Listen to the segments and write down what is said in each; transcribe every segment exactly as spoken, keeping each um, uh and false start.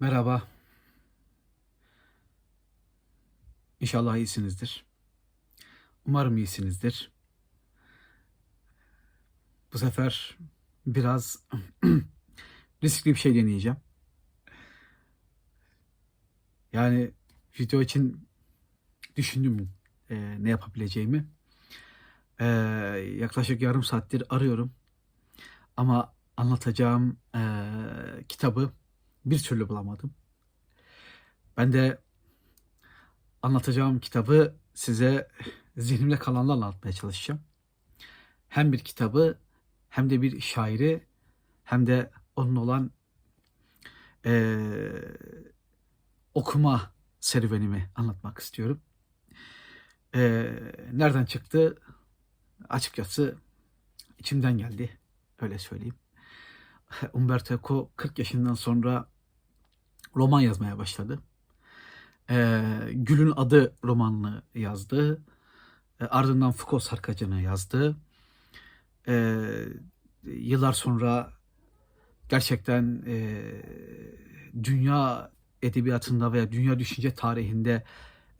Merhaba. İnşallah iyisinizdir. Umarım iyisinizdir. Bu sefer biraz riskli bir şey deneyeceğim. Yani video için düşündüm e, ne yapabileceğimi. E, yaklaşık yarım saattir arıyorum. Ama anlatacağım e, kitabı bir türlü bulamadım. Ben de anlatacağım kitabı size zihnimde kalanla anlatmaya çalışacağım. Hem bir kitabı, hem de bir şairi, hem de onun olan e, okuma serüvenimi anlatmak istiyorum. E, nereden çıktı? Açıkçası içimden geldi. Öyle söyleyeyim. Umberto Eco kırk yaşından sonra roman yazmaya başladı. Ee, Gül'ün Adı romanını yazdı. E, ardından Foucault Sarkacı'nı yazdı. E, yıllar sonra gerçekten e, dünya edebiyatında veya dünya düşünce tarihinde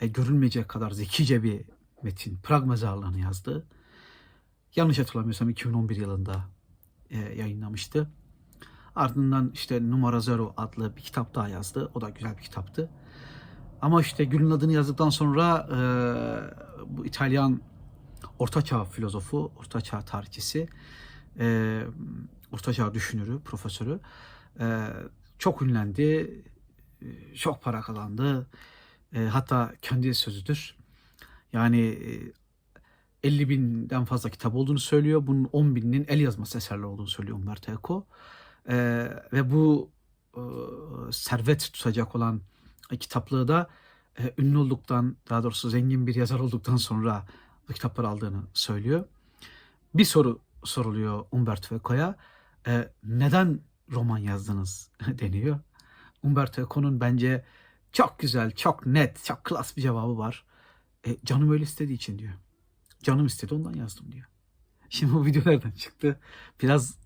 e, görülmeyecek kadar zekice bir metin, Pragmazarlığını yazdı. Yanlış hatırlamıyorsam iki bin on bir yılında e, yayınlamıştı. Ardından işte Numara Zero adlı bir kitap daha yazdı. O da güzel bir kitaptı. Ama işte Gül'ün Adını yazdıktan sonra e, bu İtalyan Ortaçağ filozofu, Ortaçağ tarihçisi, e, Ortaçağ düşünürü, profesörü e, çok ünlendi, çok para kazandı. E, hatta kendi sözüdür. Yani elli binden fazla kitap olduğunu söylüyor. Bunun on binin el yazması eserler olduğunu söylüyor Umberto Eco. Ee, ve bu e, servet tutacak olan e, kitaplığı da e, ünlü olduktan, daha doğrusu zengin bir yazar olduktan sonra bu kitapları aldığını söylüyor. Bir soru soruluyor Umberto Eco'ya, e, neden roman yazdınız deniyor. Umberto Eco'nun bence çok güzel, çok net, çok klas bir cevabı var. E, canım öyle istediği için diyor. Canım istedi, ondan yazdım diyor. Şimdi bu videolardan çıktı. Biraz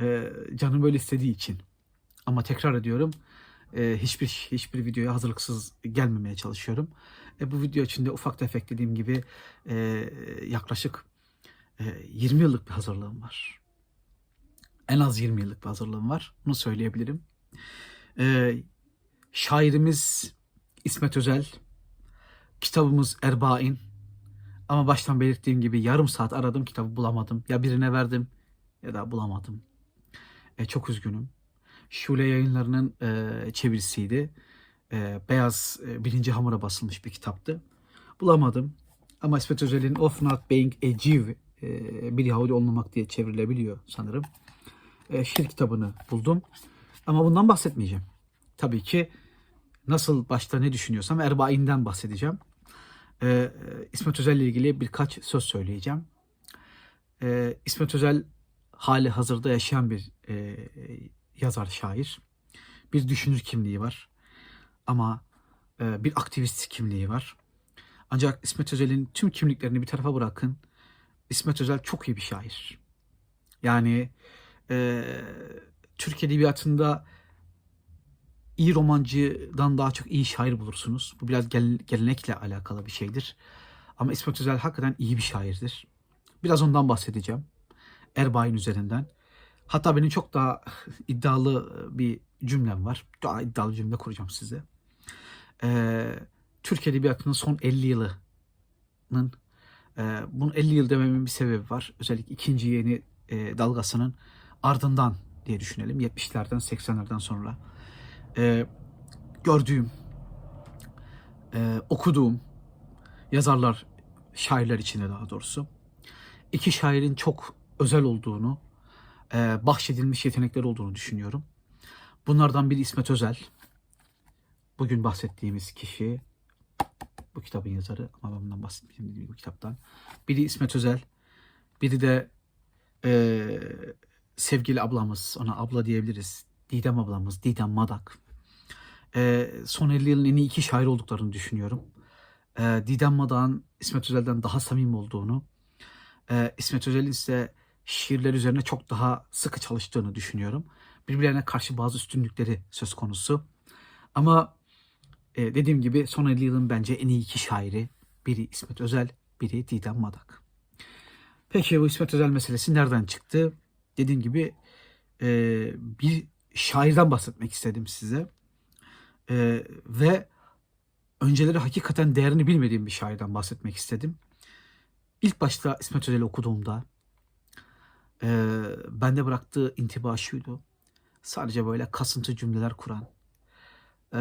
E, canım böyle istediği için. Ama tekrar ediyorum, e, hiçbir hiçbir videoya hazırlıksız gelmemeye çalışıyorum. E, bu video içinde ufak tefek dediğim gibi e, yaklaşık e, yirmi yıllık bir hazırlığım var. En az yirmi yıllık bir hazırlığım var. Bunu söyleyebilirim. E, şairimiz İsmet Özel, kitabımız Erbain. Ama baştan belirttiğim gibi yarım saat aradım, kitabı bulamadım. Ya birine verdim ya da bulamadım. E, çok üzgünüm. Şule Yayınları'nın e, çevirisiydi. E, beyaz e, birinci hamura basılmış bir kitaptı. Bulamadım. Ama İsmet Özel'in Of Not Being a Jew, e, bir Yahudi olmamak diye çevrilebiliyor sanırım. E, şiir kitabını buldum. Ama bundan bahsetmeyeceğim. Tabii ki nasıl başta ne düşünüyorsam Erbain'den bahsedeceğim. E, İsmet Özel'le ilgili birkaç söz söyleyeceğim. E, İsmet Özel hali hazırda yaşayan bir e, yazar, şair. Bir düşünür kimliği var. Ama e, bir aktivist kimliği var. Ancak İsmet Özel'in tüm kimliklerini bir tarafa bırakın. İsmet Özel çok iyi bir şair. Yani e, Türk edebiyatında iyi romancıdan daha çok iyi şair bulursunuz. Bu biraz gel, gelenekle alakalı bir şeydir. Ama İsmet Özel hakikaten iyi bir şairdir. Biraz ondan bahsedeceğim. Erbain üzerinden. Hatta benim çok daha iddialı bir cümlem var. Daha iddialı cümle kuracağım size. Ee, Türk Edebiyatı'nın son elli yılının, e, bunun elli yıl dememin bir sebebi var. Özellikle ikinci yeni e, dalgasının ardından diye düşünelim. yetmişlerden, seksenlerden sonra. E, gördüğüm, e, okuduğum yazarlar, şairler içinde daha doğrusu. İki şairin çok özel olduğunu, bahşedilmiş yetenekler olduğunu düşünüyorum. Bunlardan biri İsmet Özel. Bugün bahsettiğimiz kişi, bu kitabın yazarı ama ben bundan bahsetmeyeceğim bu kitaptan. Biri İsmet Özel, biri de e, sevgili ablamız, ona abla diyebiliriz, Didem ablamız, Didem Madak. E, son elli yılın en iyi iki şair olduklarını düşünüyorum. E, Didem Madak'ın İsmet Özel'den daha samimi olduğunu, e, İsmet Özel'in ise şiirler üzerine çok daha sıkı çalıştığını düşünüyorum. Birbirlerine karşı bazı üstünlükleri söz konusu. Ama e, dediğim gibi son elli yılın bence en iyi iki şairi. Biri İsmet Özel, biri Didem Madak. Peki bu İsmet Özel meselesi nereden çıktı? Dediğim gibi e, bir şairden bahsetmek istedim size. E, ve önceleri hakikaten değerini bilmediğim bir şairden bahsetmek istedim. İlk başta İsmet Özel'i okuduğumda e, bende bıraktığı intiba şuydu. Sadece böyle kasıntı cümleler kuran, e,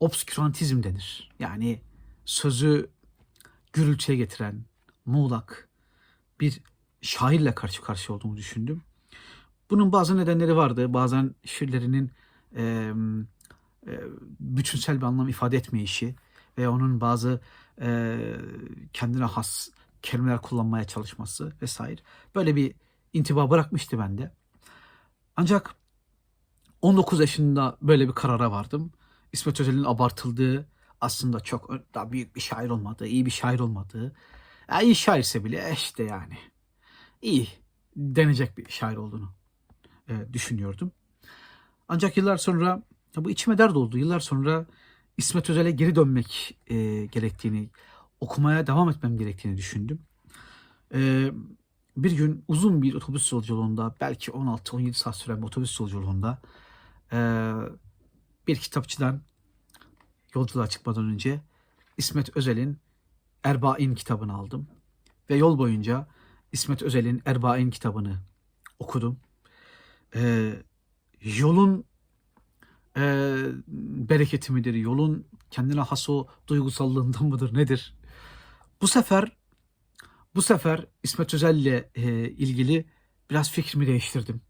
obskürantizm denir. Yani sözü gürültüye getiren, muğlak bir şairle karşı karşıya olduğumu düşündüm. Bunun bazı nedenleri vardı. Bazen şiirlerinin e, e, bütünsel bir anlam ifade etmeyişi ve onun bazı e, kendine has kelimeler kullanmaya çalışması vesaire. Böyle bir intiba bırakmıştı bende. Ancak on dokuz yaşında böyle bir karara vardım. İsmet Özel'in abartıldığı, aslında çok daha büyük bir şair olmadığı, iyi bir şair olmadığı, ya iyi şairse bile işte yani iyi denecek bir şair olduğunu e, düşünüyordum. Ancak yıllar sonra, ya bu içime dert oldu, yıllar sonra İsmet Özel'e geri dönmek e, gerektiğini, okumaya devam etmem gerektiğini düşündüm. E, bir gün uzun bir otobüs yolculuğunda, belki on altı on yedi saat süren bir otobüs yolculuğunda e, bir kitapçıdan yolculuğa çıkmadan önce İsmet Özel'in Erbain kitabını aldım. Ve yol boyunca İsmet Özel'in Erbain kitabını okudum. Ee, yolun e, bereketi midir? Yolun kendine has o duygusallığından mıdır? Nedir? Bu sefer bu sefer İsmet Özel'le e, ilgili biraz fikrimi değiştirdim.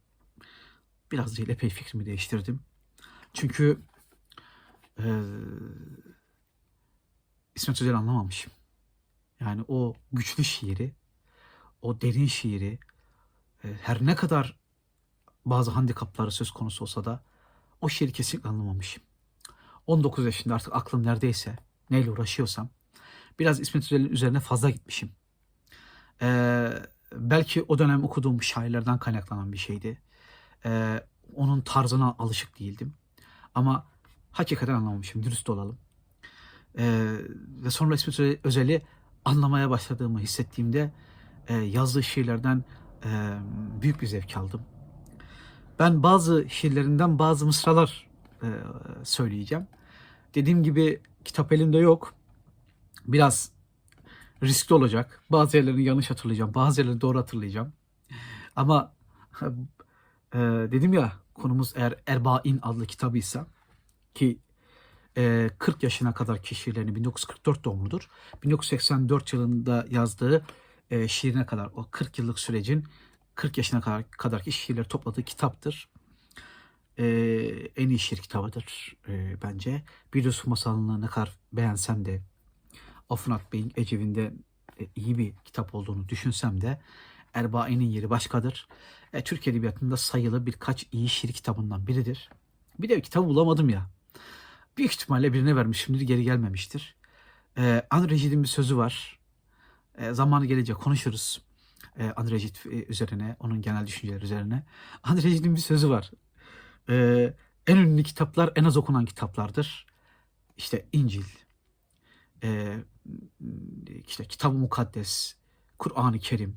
Biraz değil, epey fikrimi değiştirdim. Çünkü Ee, İsmet Özel'i anlamamışım. Yani o güçlü şiiri, o derin şiiri, e, her ne kadar bazı handikapları söz konusu olsa da o şiiri kesinlikle anlamamışım. on dokuz yaşında artık aklım neredeyse, neyle uğraşıyorsam biraz İsmet Özel'in üzerine fazla gitmişim. Ee, belki o dönem okuduğum şairlerden kaynaklanan bir şeydi. Ee, onun tarzına alışık değildim. Ama hakikaten anlamamışım, dürüst olalım. Ee, ve sonra İsmet Özel'i anlamaya başladığımı hissettiğimde e, yazdığı şiirlerden e, büyük bir zevk aldım. Ben bazı şiirlerinden bazı mısralar e, söyleyeceğim. Dediğim gibi kitap elimde yok. Biraz riskli olacak. Bazı yerlerini yanlış hatırlayacağım, bazı yerlerini doğru hatırlayacağım. Ama e, dedim ya, konumuz eğer Erbain adlı kitabıysa, ki e, kırk yaşına kadar ki şiirlerini, bin dokuz yüz kırk dört doğumludur. bin dokuz yüz seksen dört yılında yazdığı e, şiirine kadar, o kırk yıllık sürecin kırk yaşına kadar kadarki şiirleri topladığı kitaptır. E, en iyi şiir kitabıdır e, bence. Bir Yusuf Masalı'nı ne kadar beğensem de, Afnat Bey'in Ecevinde e, iyi bir kitap olduğunu düşünsem de Erbain'in yeri başkadır. E, Türk Edebiyatı'nda sayılı birkaç iyi şiir kitabından biridir. Bir de bir kitabı bulamadım ya. Büyük ihtimalle birine vermişimdir, geri gelmemiştir. Ee, André Gide'in bir sözü var. Ee, zamanı gelecek konuşuruz. Ee, André Gide üzerine, onun genel düşünceleri üzerine. André Gide'in bir sözü var. Ee, en ünlü kitaplar en az okunan kitaplardır. İşte İncil, e, işte Kitab-ı Mukaddes, Kur'an-ı Kerim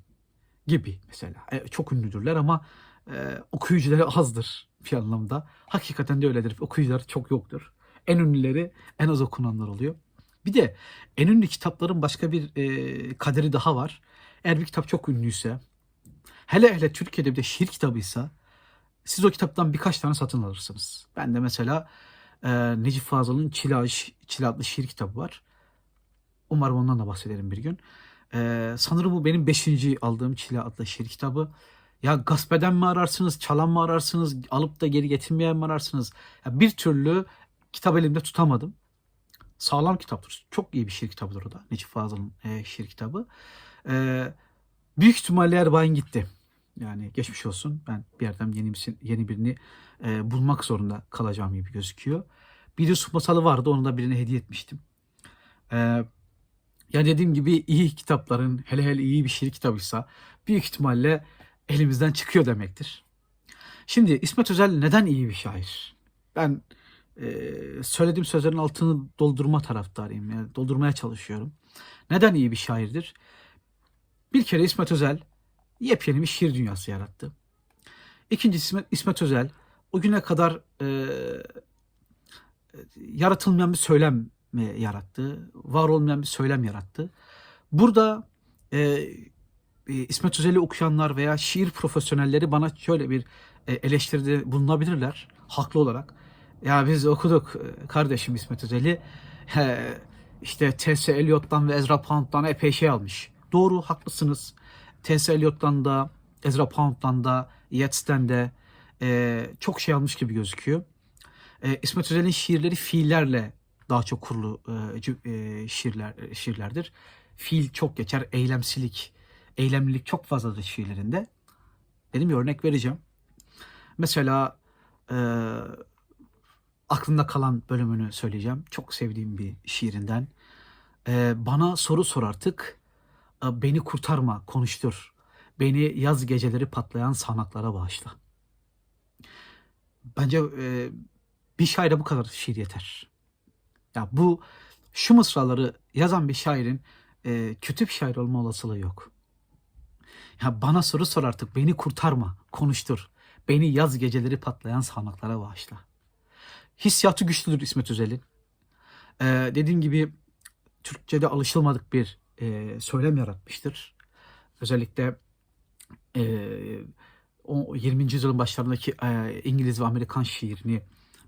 gibi mesela. E, çok ünlüdürler ama e, okuyucuları azdır bir anlamda. Hakikaten de öyledir. Okuyucular çok yoktur. En ünlüleri en az okunanlar oluyor. Bir de en ünlü kitapların başka bir e, kaderi daha var. Eğer bir kitap çok ünlüyse, hele hele Türkiye'de bir de şiir kitabıysa, siz o kitaptan birkaç tane satın alırsınız. Ben de mesela e, Necip Fazıl'ın Çile, Çile adlı şiir kitabı var. Umarım ondan da bahsederim bir gün. E, sanırım bu benim beşinci aldığım Çile adlı şiir kitabı. Ya gasp eden mi ararsınız, çalan mı ararsınız, alıp da geri getirmeyen mi ararsınız? Ya bir türlü kitap elimde tutamadım. Sağlam kitaptır. Çok iyi bir şiir kitabıdır o da. Necip Fazıl'ın e, şiir kitabı. E, büyük ihtimalle Erbain gitti. Yani geçmiş olsun. Ben bir yerden yeni, yeni birini e, bulmak zorunda kalacağım gibi gözüküyor. Bir Yusuf Masalı vardı. Onu da birine hediye etmiştim. E, ya dediğim gibi iyi kitapların, hele hele iyi bir şiir kitabıysa büyük ihtimalle elimizden çıkıyor demektir. Şimdi İsmet Özel neden iyi bir şair? Ben e, söylediğim sözlerin altını doldurma taraftarıyım. Yani doldurmaya çalışıyorum. Neden iyi bir şairdir? Bir kere İsmet Özel yepyeni bir şiir dünyası yarattı. İkincisi İsmet Özel o güne kadar e, yaratılmayan bir söylem yarattı. Var olmayan bir söylem yarattı. Burada e, İsmet Özel'i okuyanlar veya şiir profesyonelleri bana şöyle bir eleştiride bulunabilirler. Haklı olarak. Ya biz okuduk kardeşim İsmet Özel'i. İşte T S Eliot'tan ve Ezra Pound'dan epey şey almış. Doğru, haklısınız. T S Eliot'tan da, Ezra Pound'dan da, Yeats'ten de e, çok şey almış gibi gözüküyor. E, İsmet Özel'in şiirleri fiillerle daha çok kurulu e, şiirler, şiirlerdir. Fiil çok geçer, eylemsilik, eylemlilik çok fazladır şiirlerinde. Dedim ya, örnek vereceğim. Mesela e, aklımda kalan bölümünü söyleyeceğim. Çok sevdiğim bir şiirinden. E, bana soru sor artık, e, beni kurtarma, konuştur. Beni yaz geceleri patlayan sanaklara bağışla. Bence e, bir şaire bu kadar şiir yeter. Ya bu, şu mısraları yazan bir şairin e, kötü bir şair olma olasılığı yok. Ya bana soru sor artık, beni kurtarma, konuştur. Beni yaz geceleri patlayan sanaklara bağışla. Hissiyatı güçlüdür İsmet Özel'in. E, dediğim gibi Türkçe'de alışılmadık bir e, söylem yaratmıştır. Özellikle e, yirminci yüzyılın başlarındaki e, İngiliz ve Amerikan şiirini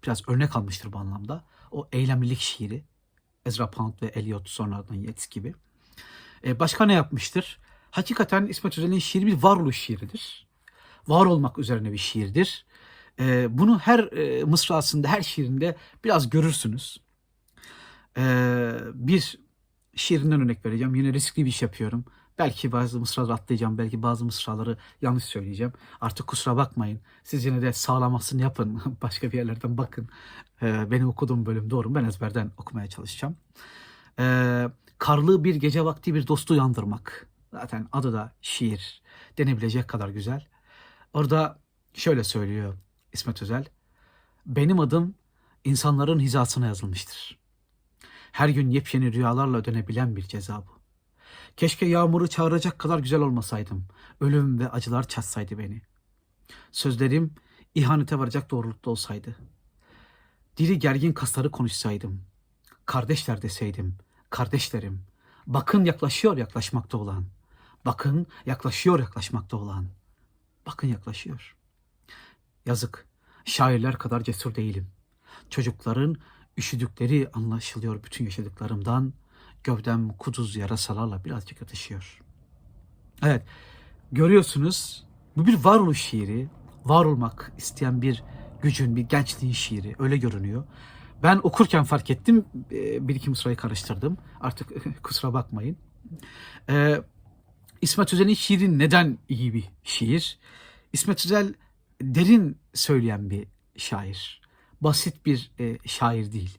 biraz örnek almıştır bu anlamda. O eylemlilik şiiri, Ezra Pound ve Eliot, sonradan Yeats gibi. E, başka ne yapmıştır? Hakikaten İsmet Özel'in şiiri bir varoluş şiiridir. Var olmak üzerine bir şiirdir. E, bunu her e, mısrasında, her şiirinde biraz görürsünüz. E, bir şiirinden örnek vereceğim. Yine riskli bir iş yapıyorum. Belki bazı mısraları atlayacağım, belki bazı mısraları yanlış söyleyeceğim. Artık kusura bakmayın. Siz yine de sağlamasını yapın. Başka bir yerlerden bakın. Ee, benim okuduğum bölüm doğru mu? Ben ezberden okumaya çalışacağım. Ee, karlı bir gece vakti bir dostu yandırmak. Zaten adı da şiir. Denebilecek kadar güzel. Orada şöyle söylüyor İsmet Özel. Benim adım insanların hizasına yazılmıştır. Her gün yepyeni rüyalarla ödenebilen bir ceza bu. Keşke yağmuru çağıracak kadar güzel olmasaydım. Ölüm ve acılar çatsaydı beni. Sözlerim ihanete varacak doğrulukta olsaydı. Dili gergin kasları konuşsaydım. Kardeşler deseydim. Kardeşlerim. Bakın yaklaşıyor yaklaşmakta olan. Bakın yaklaşıyor yaklaşmakta olan. Bakın yaklaşıyor. Yazık. Şairler kadar cesur değilim. Çocukların üşüdükleri anlaşılıyor bütün yaşadıklarımdan. Gövdem kuduz yarasalarla birazcık atışıyor. Evet, görüyorsunuz bu bir varoluş şiiri. Var olmak isteyen bir gücün, bir gençliğin şiiri. Öyle görünüyor. Ben okurken fark ettim. Bir iki mısrayı karıştırdım. Artık kusura bakmayın. Ee, İsmet Özel'in şiiri neden iyi bir şiir? İsmet Özel derin söyleyen bir şair. Basit bir e, şair değil.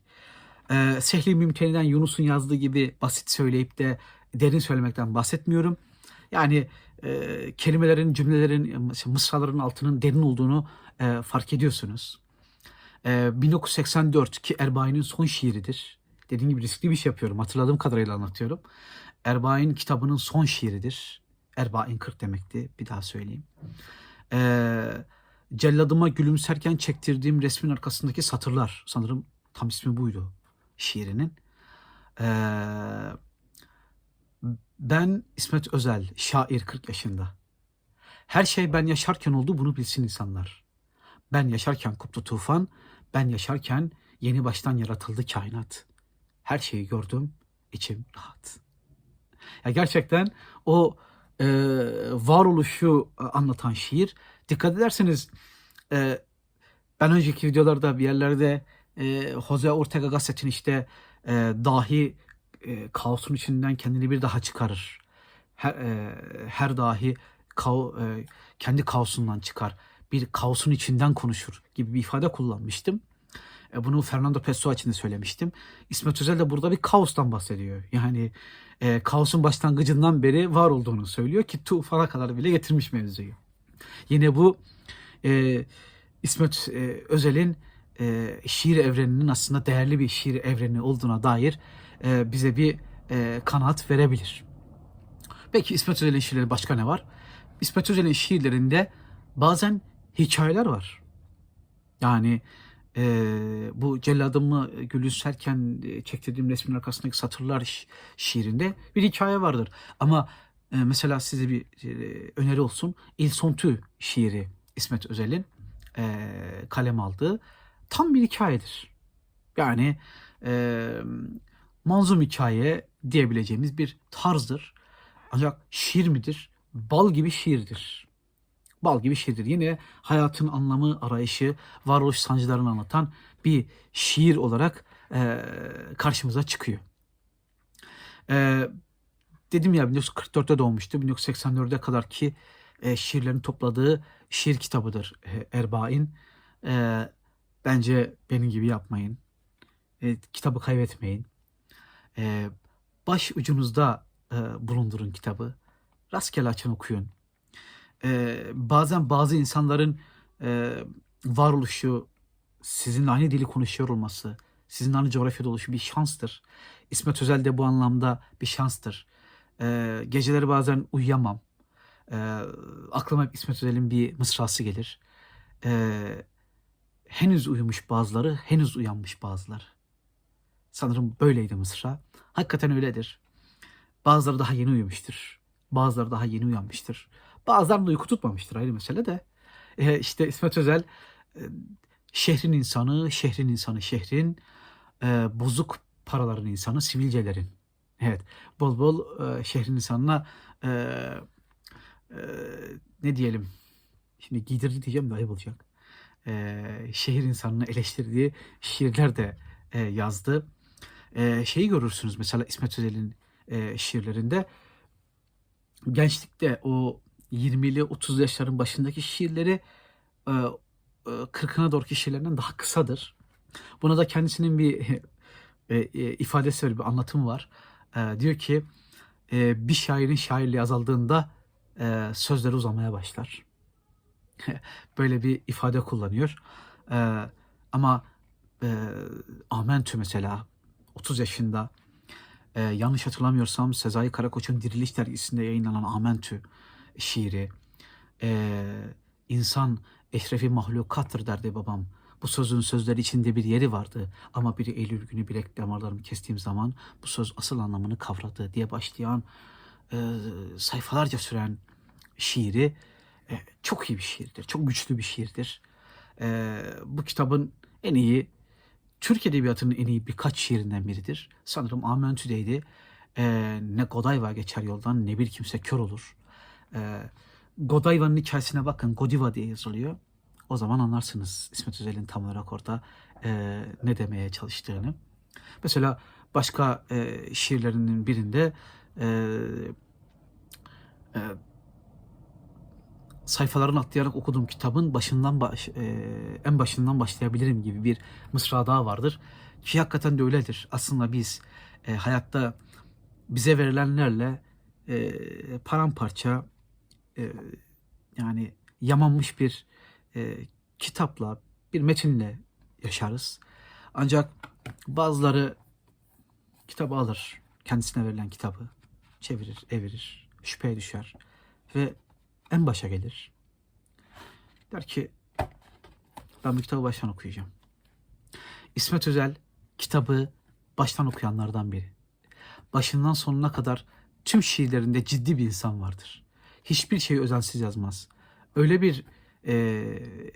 Ee, Sehli Mümteni'den Yunus'un yazdığı gibi basit söyleyip de derin söylemekten bahsetmiyorum. Yani e, kelimelerin, cümlelerin, mısraların altının derin olduğunu e, fark ediyorsunuz. E, bin dokuz yüz seksen dört ki Erbain'in son şiiridir. Dediğim gibi riskli bir şey yapıyorum. Hatırladığım kadarıyla anlatıyorum. Erbain kitabının son şiiridir. Erbain kırk demekti. Bir daha söyleyeyim. E, Celladıma gülümserken çektirdiğim resmin arkasındaki satırlar. Sanırım tam ismi buydu şiirinin. Ee, ben İsmet Özel, şair kırk yaşında. Her şey ben yaşarken oldu, bunu bilsin insanlar. Ben yaşarken koptu tufan, ben yaşarken yeni baştan yaratıldı kainat. Her şeyi gördüm, içim rahat. Ya gerçekten o e, varoluşu anlatan şiir. Dikkat ederseniz e, ben önceki videolarda bir yerlerde E, Jose Ortega Gasset'in işte e, dahi e, kaosun içinden kendini bir daha çıkarır. Her, e, her dahi kao, e, kendi kaosundan çıkar. Bir kaosun içinden konuşur gibi bir ifade kullanmıştım. E, bunu Fernando Pessoa için de söylemiştim. İsmet Özel de burada bir kaostan bahsediyor. Yani e, kaosun başlangıcından beri var olduğunu söylüyor ki tufana kadar bile getirmiş mevzuyu. Yine bu e, İsmet e, Özel'in e, şiir evreninin aslında değerli bir şiir evreni olduğuna dair e, bize bir e, kanaat verebilir. Peki İsmet Özel'in şiirleri başka ne var? İsmet Özel'in şiirlerinde bazen hikayeler var. Yani e, bu celladımı gülümserken çektirdiğim resmin arkasındaki satırlar şi şiirinde bir hikaye vardır. Ama e, mesela size bir e, öneri olsun. Il Son Tu şiiri İsmet Özel'in e, kalem aldığı tam bir hikayedir. Yani e, manzum hikaye diyebileceğimiz bir tarzdır. Ancak şiir midir? Bal gibi şiirdir. Bal gibi şiirdir. Yine hayatın anlamı arayışı, varoluş sancılarını anlatan bir şiir olarak e, karşımıza çıkıyor. E, dedim ya bin dokuz yüz kırk dört'te doğmuştu. bin dokuz yüz seksen dört'e kadar ki e, şiirlerini topladığı şiir kitabıdır e, Erbain. E, bence benim gibi yapmayın. E, kitabı kaybetmeyin. E, baş ucunuzda e, bulundurun kitabı. Rastgele açın okuyun. Ee, bazen bazı insanların e, varoluşu, sizinle aynı dili konuşuyor olması, sizinle aynı coğrafyada oluşu bir şanstır. İsmet Özel de bu anlamda bir şanstır. Ee, geceleri bazen uyuyamam. Ee, aklıma hep İsmet Özel'in bir mısrası gelir. Ee, henüz uyumuş bazıları, henüz uyanmış bazıları. Sanırım böyleydi mısra. Hakikaten öyledir. Bazıları daha yeni uyumuştur. Bazıları daha yeni uyanmıştır. Bazılarında uyku tutmamıştır, ayrı mesele de. E, işte İsmet Özel e, şehrin insanı, şehrin insanı, şehrin e, bozuk paraların insanı, sivilcelerin. Evet, bol bol e, şehrin insanına e, e, ne diyelim, şimdi giydirdi diyeceğim de ayıp olacak. E, şehir insanını eleştirdiği şiirler de e, yazdı. E, şeyi görürsünüz mesela İsmet Özel'in e, şiirlerinde. Gençlikte o yirmili otuzlu yaşların başındaki şiirleri kırkına doğruki şiirlerinden daha kısadır. Buna da kendisinin bir ifadesi var, bir anlatımı var. Diyor ki bir şairin şairliği azaldığında sözleri uzamaya başlar. Böyle bir ifade kullanıyor. Ama Amentü mesela otuz yaşında. Ee, yanlış hatırlamıyorsam Sezai Karakoç'un Diriliş dergisinde yayınlanan Amentü şiiri. Ee, insan eşrefi mahlukattır derdi babam. Bu sözün sözleri içinde bir yeri vardı. Ama biri Eylül günü bilek damarlarımı kestiğim zaman bu söz asıl anlamını kavradı diye başlayan e, sayfalarca süren şiiri e, çok iyi bir şiirdir. Çok güçlü bir şiirdir. E, bu kitabın en iyi Türk Edebiyatı'nın en iyi birkaç şiirinden biridir. Sanırım Amentü'deydi. Ee, ne Godayva geçer yoldan ne bir kimse kör olur. Ee, Godayva'nın hikayesine bakın. Godiva diye yazılıyor. O zaman anlarsınız İsmet Özel'in tam olarak orada e, ne demeye çalıştığını. Mesela başka e, şiirlerinin birinde e, e, sayfalarını atlayarak okuduğum kitabın başından baş, e, en başından başlayabilirim gibi bir mısra daha vardır. Ki hakikaten de öyledir. Aslında biz e, hayatta bize verilenlerle e, paramparça e, yani yamanmış bir e, kitapla, bir metinle yaşarız. Ancak bazıları kitabı alır, kendisine verilen kitabı çevirir, evirir, şüpheye düşer ve en başa gelir. Der ki ben bu kitabı baştan okuyacağım. İsmet Özel kitabı baştan okuyanlardan biri. Başından sonuna kadar tüm şiirlerinde ciddi bir insan vardır. Hiçbir şeyi özensiz yazmaz. Öyle bir e,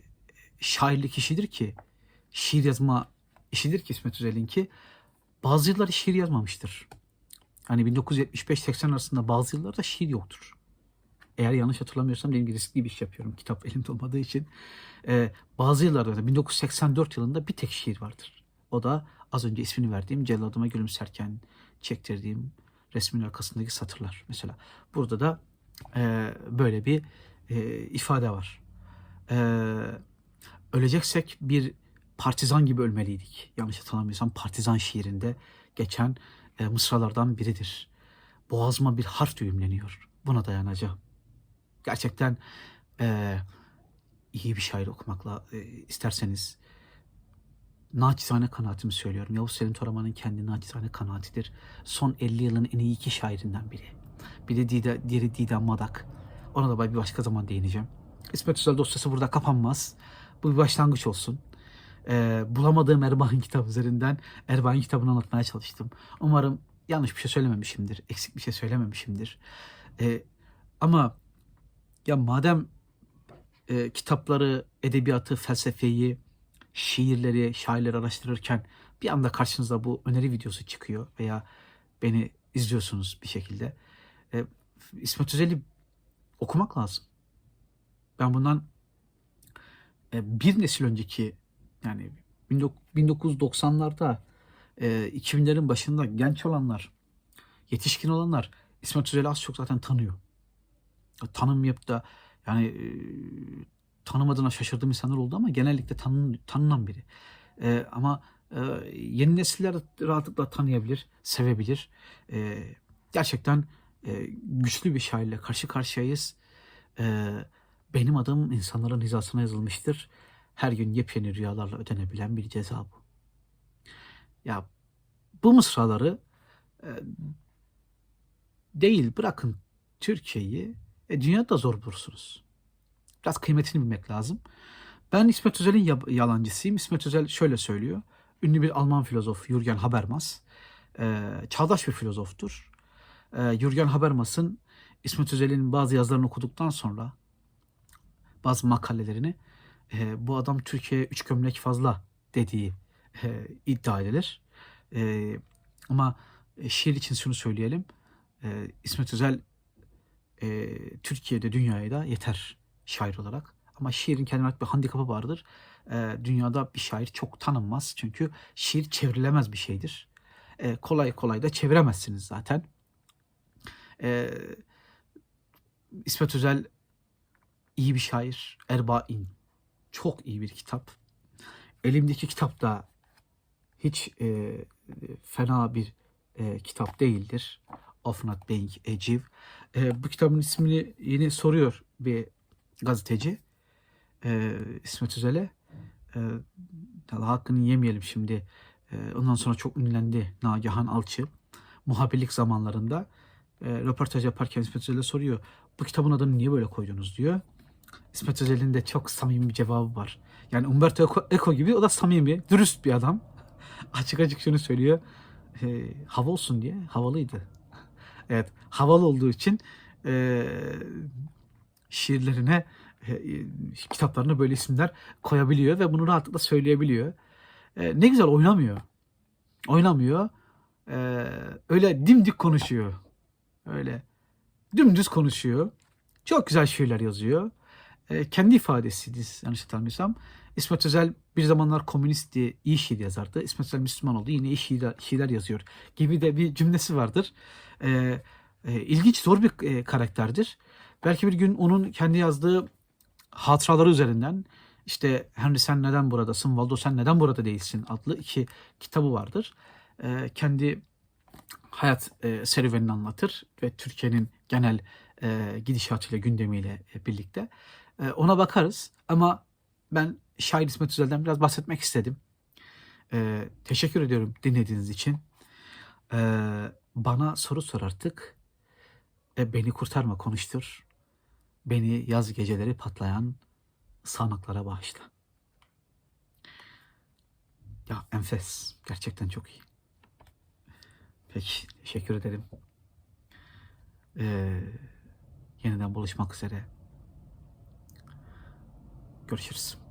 şairlik işidir ki, şiir yazma işidir ki İsmet Özel'in ki bazı yıllar şiir yazmamıştır. Hani bin dokuz yüz yetmiş beş seksen arasında bazı yıllarda şiir yoktur. Eğer yanlış hatırlamıyorsam dediğim gibi riskli bir iş yapıyorum. Kitap elimde olmadığı için. Ee, bazı yıllarda bin dokuz yüz seksen dört yılında bir tek şiir vardır. O da az önce ismini verdiğim Celladıma Gülümserken çektirdiğim resmin arkasındaki satırlar. Mesela burada da e, böyle bir e, ifade var. E, öleceksek bir partizan gibi ölmeliydik. Yanlış hatırlamıyorsam partizan şiirinde geçen e, mısralardan biridir. Boğazıma bir harf düğümleniyor. Buna dayanacağım. Gerçekten e, iyi bir şair okumakla e, isterseniz naçizane kanaatimi söylüyorum. Yavuz Selim Toraman'ın kendi naçizane kanaatidir. Son elli yılın en iyi iki şairinden biri. Bir de Dida, diğeri Didem Madak. Ona da bir başka zaman değineceğim. İsmet Özel dosyası burada kapanmaz. Bu bir başlangıç olsun. Ee, bulamadığım Erbakan kitabı üzerinden Erbakan kitabını anlatmaya çalıştım. Umarım yanlış bir şey söylememişimdir. Eksik bir şey söylememişimdir. Ee, ama ya madem e, kitapları, edebiyatı, felsefeyi, şiirleri, şairleri araştırırken bir anda karşınıza bu öneri videosu çıkıyor veya beni izliyorsunuz bir şekilde. E, İsmet Özel'i okumak lazım. Ben bundan e, bir nesil önceki, yani bin dokuz yüz doksanlarda e, iki binlerin başında genç olanlar, yetişkin olanlar İsmet Özel'i az çok zaten tanıyor. Tanımayıp da yani e, tanımadığına şaşırdığım insanlar oldu ama genellikle tanın, tanınan biri. E, ama e, yeni nesiller rahatlıkla tanıyabilir, sevebilir. E, gerçekten e, güçlü bir şairle karşı karşıyayız. E, benim adım insanların hizasına yazılmıştır. Her gün yepyeni rüyalarla ödenebilen bir ceza bu. Ya bu mısraları e, değil bırakın Türkiye'yi, e, dünyada zor bulursunuz. Biraz kıymetini bilmek lazım. Ben İsmet Özel'in yalancısıyım. İsmet Özel şöyle söylüyor. Ünlü bir Alman filozof Jürgen Habermas. E, çağdaş bir filozoftur. E, Jürgen Habermas'ın İsmet Özel'in bazı yazılarını okuduktan sonra, bazı makalelerini, E, bu adam Türkiye'ye üç gömlek fazla dediği e, iddia edilir. E, ama şiir için şunu söyleyelim. E, İsmet Özel e, Türkiye'de, dünyaya da yeter şair olarak. Ama şiirin kendine bir handikapı vardır. E, dünyada bir şair çok tanınmaz. Çünkü şiir çevrilemez bir şeydir. E, kolay kolay da çeviremezsiniz zaten. E, İsmet Özel iyi bir şair. Erbain. Çok iyi bir kitap. Elimdeki kitap da hiç e, fena bir e, kitap değildir. Of Not Being a Jew. E, bu kitabın ismini yeni soruyor bir gazeteci e, İsmet Özel'e. E, hakkını yemeyelim şimdi. E, ondan sonra çok ünlendi Nagihan Alçı. Muhabirlik zamanlarında e, röportaj yaparken İsmet Özel'e soruyor. Bu kitabın adını niye böyle koydunuz diyor. İsmet Özel'in de çok samimi bir cevabı var. Yani Umberto Eco gibi, o da samimi, dürüst bir adam. Açık açık şunu söylüyor. E, hava olsun diye, havalıydı. Evet, havalı olduğu için e, şiirlerine, e, kitaplarına böyle isimler koyabiliyor ve bunu rahatlıkla söyleyebiliyor. E, ne güzel oynamıyor. Oynamıyor. E, öyle dimdik konuşuyor. Öyle dümdüz konuşuyor. Çok güzel şiirler yazıyor. E, kendi ifadesidir yanlış hatırlamıyorsam. İsmet Özel bir zamanlar komünistti, iyi şiir yazardı. İsmet Özel Müslüman oldu, yine iyi şiirler, şiirler yazıyor gibi de bir cümlesi vardır. E, e, ilginç, zor bir e, karakterdir. Belki bir gün onun kendi yazdığı hatıraları üzerinden, işte Henry sen neden buradasın, Waldo sen neden burada değilsin adlı iki kitabı vardır. E, kendi hayat e, serüvenini anlatır ve Türkiye'nin genel e, gidişatıyla, gündemiyle e, birlikte. Ona bakarız ama ben şair İsmet Özel'den biraz bahsetmek istedim. Ee, teşekkür ediyorum dinlediğiniz için. Ee, bana soru sor artık. Ee, beni kurtarma, konuştur. Beni yaz geceleri patlayan sağanaklara bağışla. Ya enfes. Gerçekten çok iyi. Peki. Teşekkür ederim. Ee, yeniden buluşmak üzere. Görüşürüz.